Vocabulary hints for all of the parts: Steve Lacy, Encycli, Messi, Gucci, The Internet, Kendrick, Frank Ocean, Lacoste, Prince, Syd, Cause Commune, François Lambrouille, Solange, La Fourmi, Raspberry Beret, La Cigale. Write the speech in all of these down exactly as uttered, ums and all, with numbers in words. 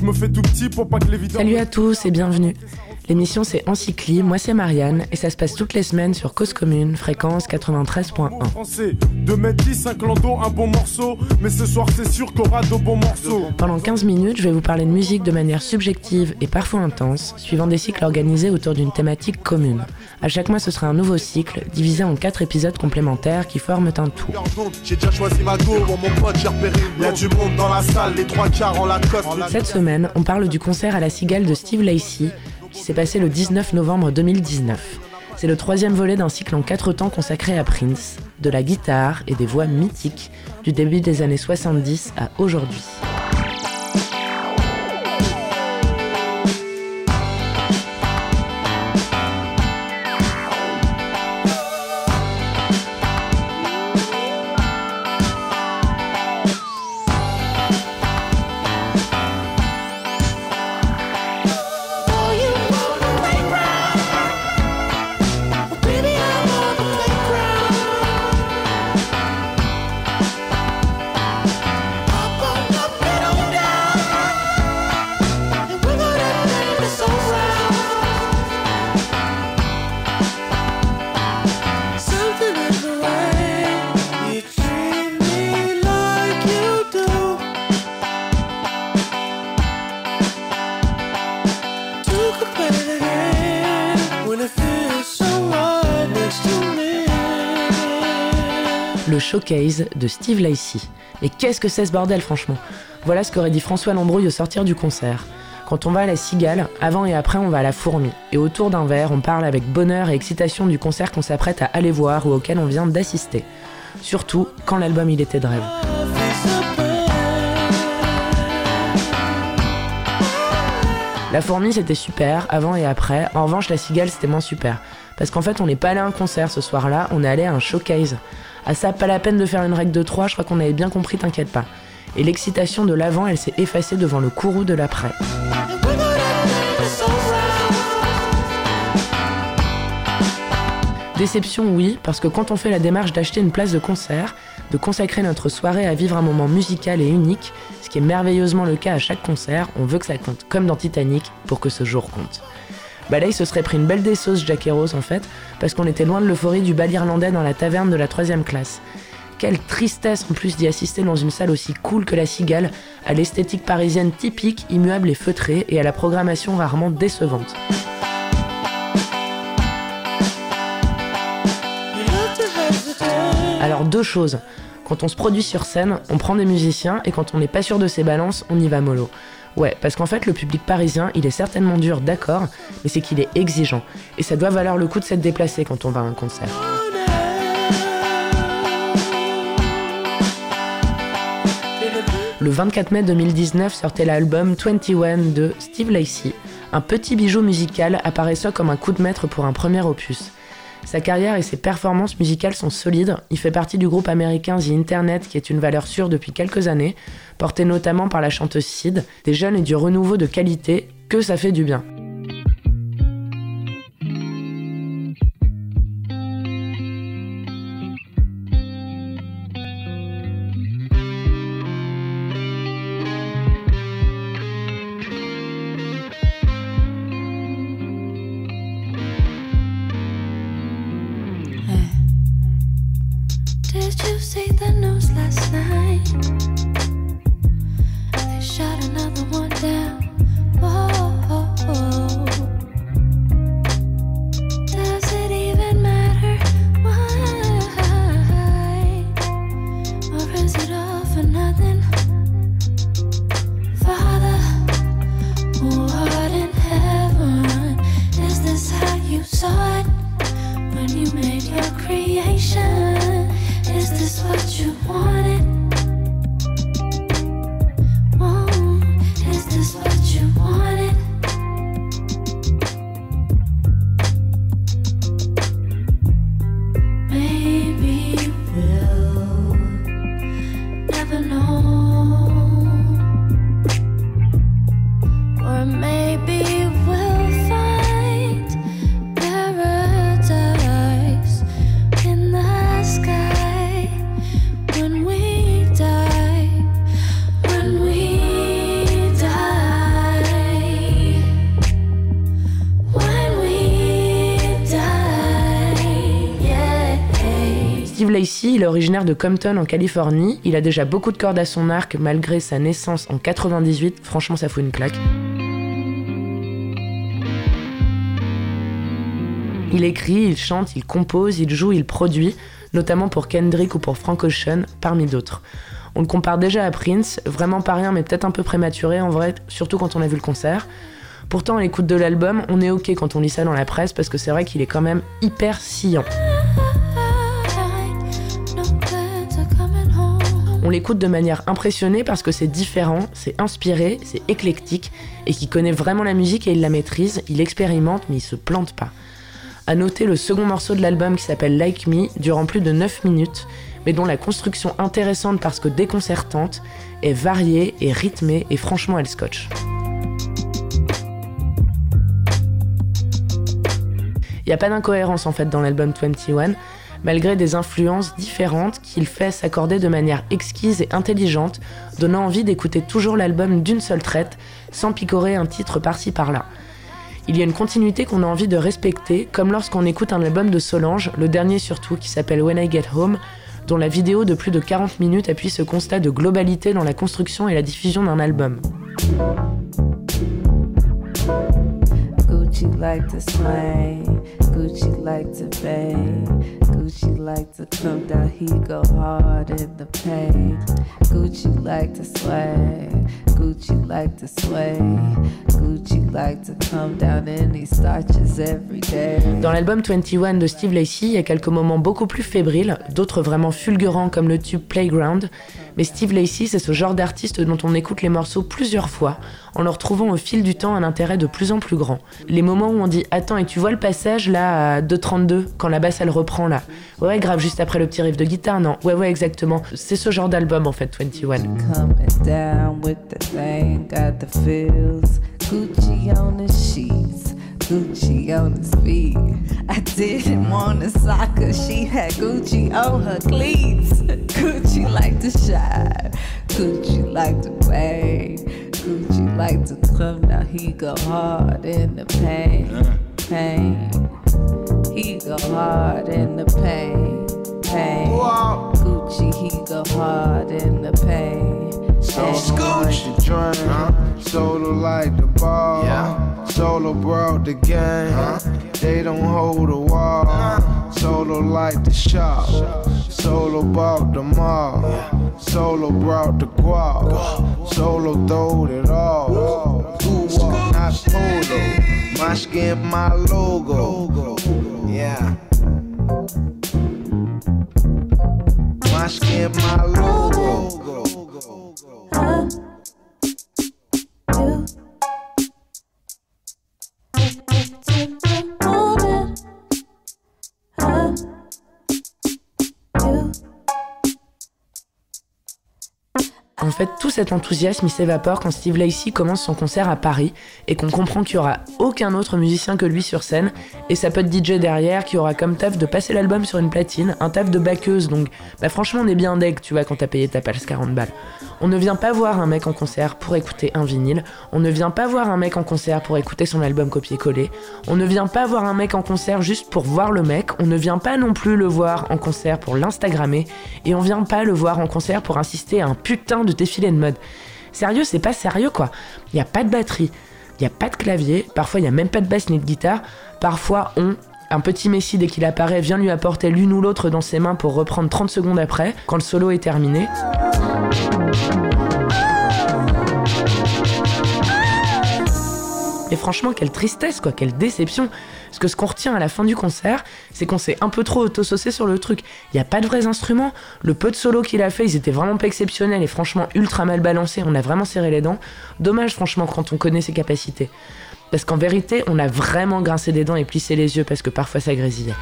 Je me fais tout petit pour pas que l'évidence... Salut à tous et bienvenue. L'émission c'est Encycli, moi c'est Marianne et ça se passe toutes les semaines sur Cause Commune, fréquence quatre-vingt-treize point un. Français, deux mètres dix, cinq landaux, un bon morceau, mais ce soir c'est sûr qu'on aura de bons morceaux. Pendant quinze minutes, je vais vous parler de musique de manière subjective et parfois intense, suivant des cycles organisés autour d'une thématique commune. À chaque mois, ce sera un nouveau cycle, divisé en quatre épisodes complémentaires qui forment un tout. Cette semaine, on parle du concert à La Cigale de Steve Lacy, qui s'est passé le dix-neuf novembre deux mille dix-neuf. C'est le troisième volet d'un cycle en quatre temps consacré à Prince, de la guitare et des voix mythiques du début des années soixante-dix à aujourd'hui. Le showcase de Steve Lacy. Mais qu'est-ce que c'est ce bordel, franchement ? Voilà ce qu'aurait dit François Lambrouille au sortir du concert. Quand on va à La Cigale, avant et après on va à La Fourmi. Et autour d'un verre, on parle avec bonheur et excitation du concert qu'on s'apprête à aller voir ou auquel on vient d'assister. Surtout quand l'album Il était de rêve. La Fourmi c'était super, avant et après. En revanche, La Cigale c'était moins super. Parce qu'en fait, on n'est pas allé à un concert ce soir-là, on est allé à un showcase. Ah ça, pas la peine de faire une règle de trois, je crois qu'on avait bien compris, t'inquiète pas. Et l'excitation de l'avant, elle s'est effacée devant le courroux de l'après. Déception, oui, parce que quand on fait la démarche d'acheter une place de concert, de consacrer notre soirée à vivre un moment musical et unique, ce qui est merveilleusement le cas à chaque concert, on veut que ça compte, comme dans Titanic, pour que ce jour compte. Bah là, il se serait pris une belle des sauces, Jack et Rose, en fait, parce qu'on était loin de l'euphorie du bal irlandais dans la taverne de la troisième classe. Quelle tristesse en plus d'y assister dans une salle aussi cool que La Cigale, à l'esthétique parisienne typique, immuable et feutrée, et à la programmation rarement décevante. Alors deux choses. Quand on se produit sur scène, on prend des musiciens, et quand on n'est pas sûr de ses balances, on y va mollo. Ouais, parce qu'en fait, le public parisien, il est certainement dur, d'accord, mais c'est qu'il est exigeant. Et ça doit valoir le coup de s'être déplacé quand on va à un concert. Le vingt-quatre mai deux mille dix-neuf sortait l'album vingt et un de Steve Lacy, un petit bijou musical apparaissant comme un coup de maître pour un premier opus. Sa carrière et ses performances musicales sont solides, il fait partie du groupe américain The Internet qui est une valeur sûre depuis quelques années, portée notamment par la chanteuse Syd, des jeunes et du renouveau de qualité, que ça fait du bien. Did you see the news last night? They shot another one down. Whoa. Lacy, il est originaire de Compton en Californie. Il a déjà beaucoup de cordes à son arc malgré sa naissance en quatre-vingt-dix-huit. Franchement, ça fout une claque. Il écrit, il chante, il compose, il joue, il produit, notamment pour Kendrick ou pour Frank Ocean, parmi d'autres. On le compare déjà à Prince, vraiment pas rien mais peut-être un peu prématuré en vrai, surtout quand on a vu le concert. Pourtant, à l'écoute de l'album, on est ok quand on lit ça dans la presse parce que c'est vrai qu'il est quand même hyper sciant. On l'écoute de manière impressionnée parce que c'est différent, c'est inspiré, c'est éclectique et qu'il connaît vraiment la musique et il la maîtrise, il expérimente mais il se plante pas. À noter le second morceau de l'album qui s'appelle Like Me, durant plus de neuf minutes, mais dont la construction intéressante parce que déconcertante est variée et rythmée et franchement elle scotche. Il n'y a pas d'incohérence en fait dans l'album vingt et un, malgré des influences différentes qu'il fait s'accorder de manière exquise et intelligente, donnant envie d'écouter toujours l'album d'une seule traite, sans picorer un titre par-ci par-là. Il y a une continuité qu'on a envie de respecter, comme lorsqu'on écoute un album de Solange, le dernier surtout, qui s'appelle When I Get Home, dont la vidéo de plus de quarante minutes appuie ce constat de globalité dans la construction et la diffusion d'un album. Gucci like to sway, Gucci like to bay, Gucci like to come down, he go hard in the pain. Gucci like to sway, Gucci like to sway, Gucci like to come down and he starches every day. Dans l'album vingt et un de Steve Lacy, il y a quelques moments beaucoup plus fébriles, d'autres vraiment fulgurants comme le tube Playground, mais Steve Lacy, c'est ce genre d'artiste dont on écoute les morceaux plusieurs fois, en leur trouvant au fil du temps un intérêt de plus en plus grand. Les moments où on dit « Attends, et tu vois le passage là à deux trente-deux, quand la basse elle reprend là ?»« Ouais, ouais, grave, juste après le petit riff de guitare, non ?»« Ouais, ouais, exactement. » C'est ce genre d'album en fait, vingt et un. Gucci on his feet. I didn't want a soccer. She had Gucci on her cleats. Gucci like to shine. Gucci like to play. Gucci like to come. Now he go hard in the pain. Pain. He go hard in the pain. Pain. Gucci, he go hard in the pain. So scooch the drink, huh? Solo like the ball, yeah. Solo brought the game, huh? They don't hold a wall, huh? Solo like the shop, Solo bought the mall, yeah. Solo brought the guap, Go. Solo throwed it all. Who walk not polo, my skin my logo, logo. Yeah. My skin my logo. I do. Take the moment. I do. En fait, tout cet enthousiasme il s'évapore quand Steve Lacy commence son concert à Paris et qu'on comprend qu'il n'y aura aucun autre musicien que lui sur scène et sa pote D J derrière qui aura comme taf de passer l'album sur une platine, un taf de backeuse, donc bah franchement on est bien deg, tu vois, quand t'as payé ta passe quarante balles. On ne vient pas voir un mec en concert pour écouter un vinyle, on ne vient pas voir un mec en concert pour écouter son album copier-coller, on ne vient pas voir un mec en concert juste pour voir le mec, on ne vient pas non plus le voir en concert pour l'instagrammer et on vient pas le voir en concert pour assister à un putain de de défilé de mode. Sérieux, c'est pas sérieux quoi. Y a pas de batterie, y a pas de clavier, parfois y a même pas de basse ni de guitare, parfois on, un petit Messi dès qu'il apparaît vient lui apporter l'une ou l'autre dans ses mains pour reprendre trente secondes après, quand le solo est terminé. Et franchement, quelle tristesse quoi, quelle déception. Parce que ce qu'on retient à la fin du concert, c'est qu'on s'est un peu trop auto-saucé sur le truc. Il n'y a pas de vrais instruments, le peu de solos qu'il a fait, ils étaient vraiment pas exceptionnels et franchement ultra mal balancés, on a vraiment serré les dents. Dommage franchement quand on connaît ses capacités. Parce qu'en vérité, on a vraiment grincé des dents et plissé les yeux parce que parfois ça grésillait.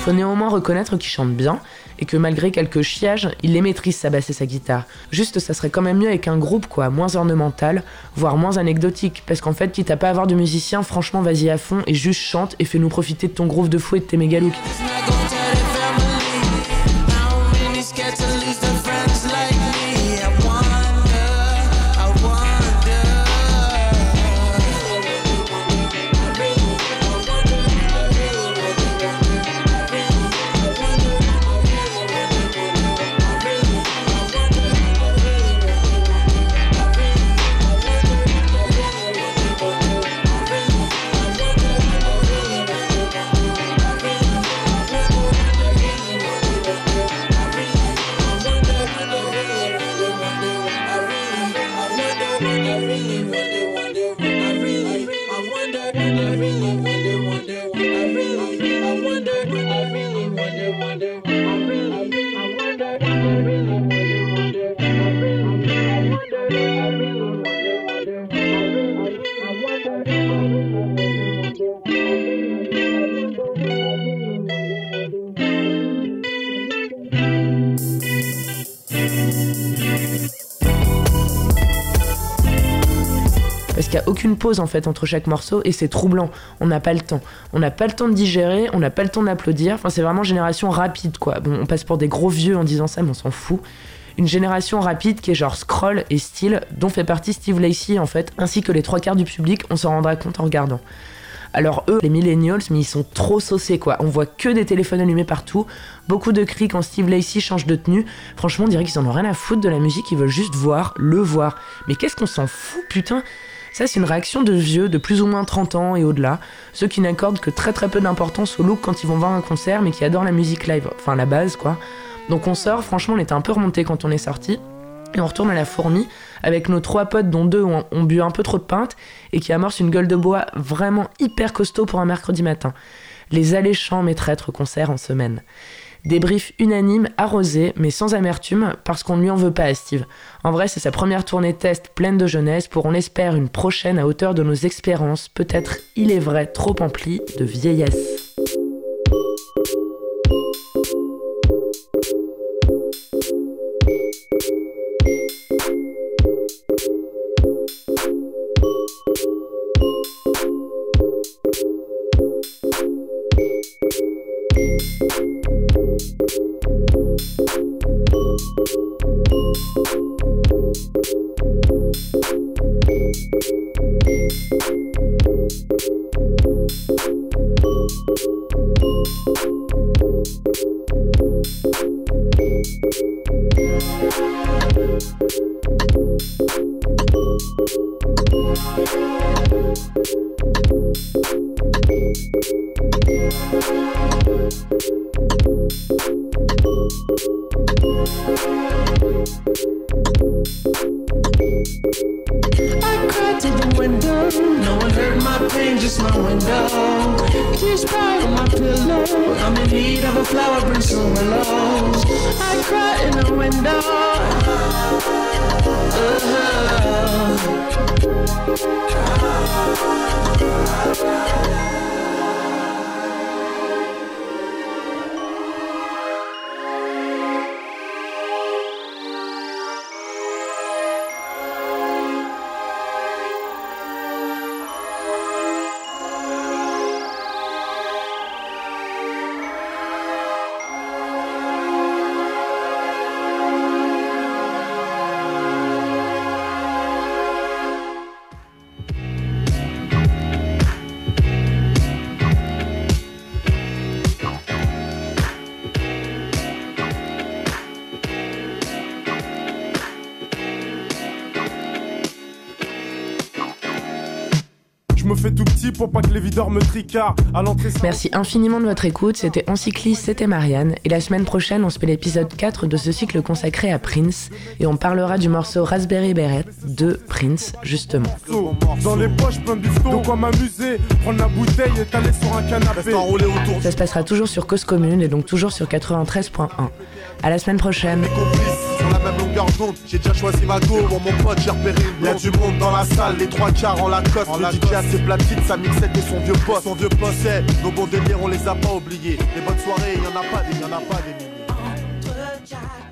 Faut néanmoins reconnaître qu'il chante bien et que malgré quelques chiages, il les maîtrise sa basse et sa guitare. Juste, ça serait quand même mieux avec un groupe quoi, moins ornemental, voire moins anecdotique, parce qu'en fait, quitte à pas avoir de musicien, franchement, vas-y à fond et juste chante et fais-nous profiter de ton groove de fou et de tes méga looks. parce qu'il n'y a aucune pause en fait entre chaque morceau et c'est troublant. On n'a pas le temps. On n'a pas le temps de digérer, on n'a pas le temps d'applaudir. Enfin, c'est vraiment génération rapide quoi. Bon, on passe pour des gros vieux en disant ça, mais on s'en fout. Une génération rapide qui est genre scroll et style, dont fait partie Steve Lacy en fait, ainsi que les trois quarts du public, on s'en rendra compte en regardant. Alors eux, les millennials, mais ils sont trop saucés quoi, on voit que des téléphones allumés partout, beaucoup de cris quand Steve Lacy change de tenue, franchement on dirait qu'ils en ont rien à foutre de la musique, ils veulent juste voir, le voir. Mais qu'est-ce qu'on s'en fout putain ? Ça c'est une réaction de vieux de plus ou moins trente ans et au-delà, ceux qui n'accordent que très très peu d'importance au look quand ils vont voir un concert mais qui adorent la musique live, enfin la base quoi. Donc on sort, franchement on était un peu remontés quand on est sortis. Et on retourne à La Fourmi avec nos trois potes dont deux ont, ont bu un peu trop de pinte et qui amorcent une gueule de bois vraiment hyper costaud pour un mercredi matin. Les alléchants mais traîtres concerts en semaine. Débrief unanime, arrosé, mais sans amertume, parce qu'on ne lui en veut pas à Steve. En vrai, c'est sa première tournée test pleine de jeunesse pour, on l'espère, une prochaine à hauteur de nos expériences, peut-être, il est vrai, trop emplie de vieillesse. Pour pas que les videurs me tricardent à l'entrée. Merci infiniment de votre écoute, c'était Encycliste, c'était Marianne, et la semaine prochaine on se fait l'épisode quatre de ce cycle consacré à Prince, et on parlera du morceau Raspberry Beret de Prince, justement. Dans les poches, plein de bifton, de quoi m'amuser, prendre la bouteille et t'aller sur un canapé. Ça se passera toujours sur Cause Commune, et donc toujours sur quatre-vingt-treize point un. À la semaine prochaine. Sur la même longueur d'onde, j'ai déjà choisi ma go. Pour mon pote, j'ai repéré une blonde. Y'a du monde dans la salle, les trois quarts en Lacoste. Le D J a ses platines, sa mixette et son vieux poste. Son vieux poste, hey, nos bons délires, on les a pas oubliés. Les bonnes soirées, y'en a pas des, y'en a pas des.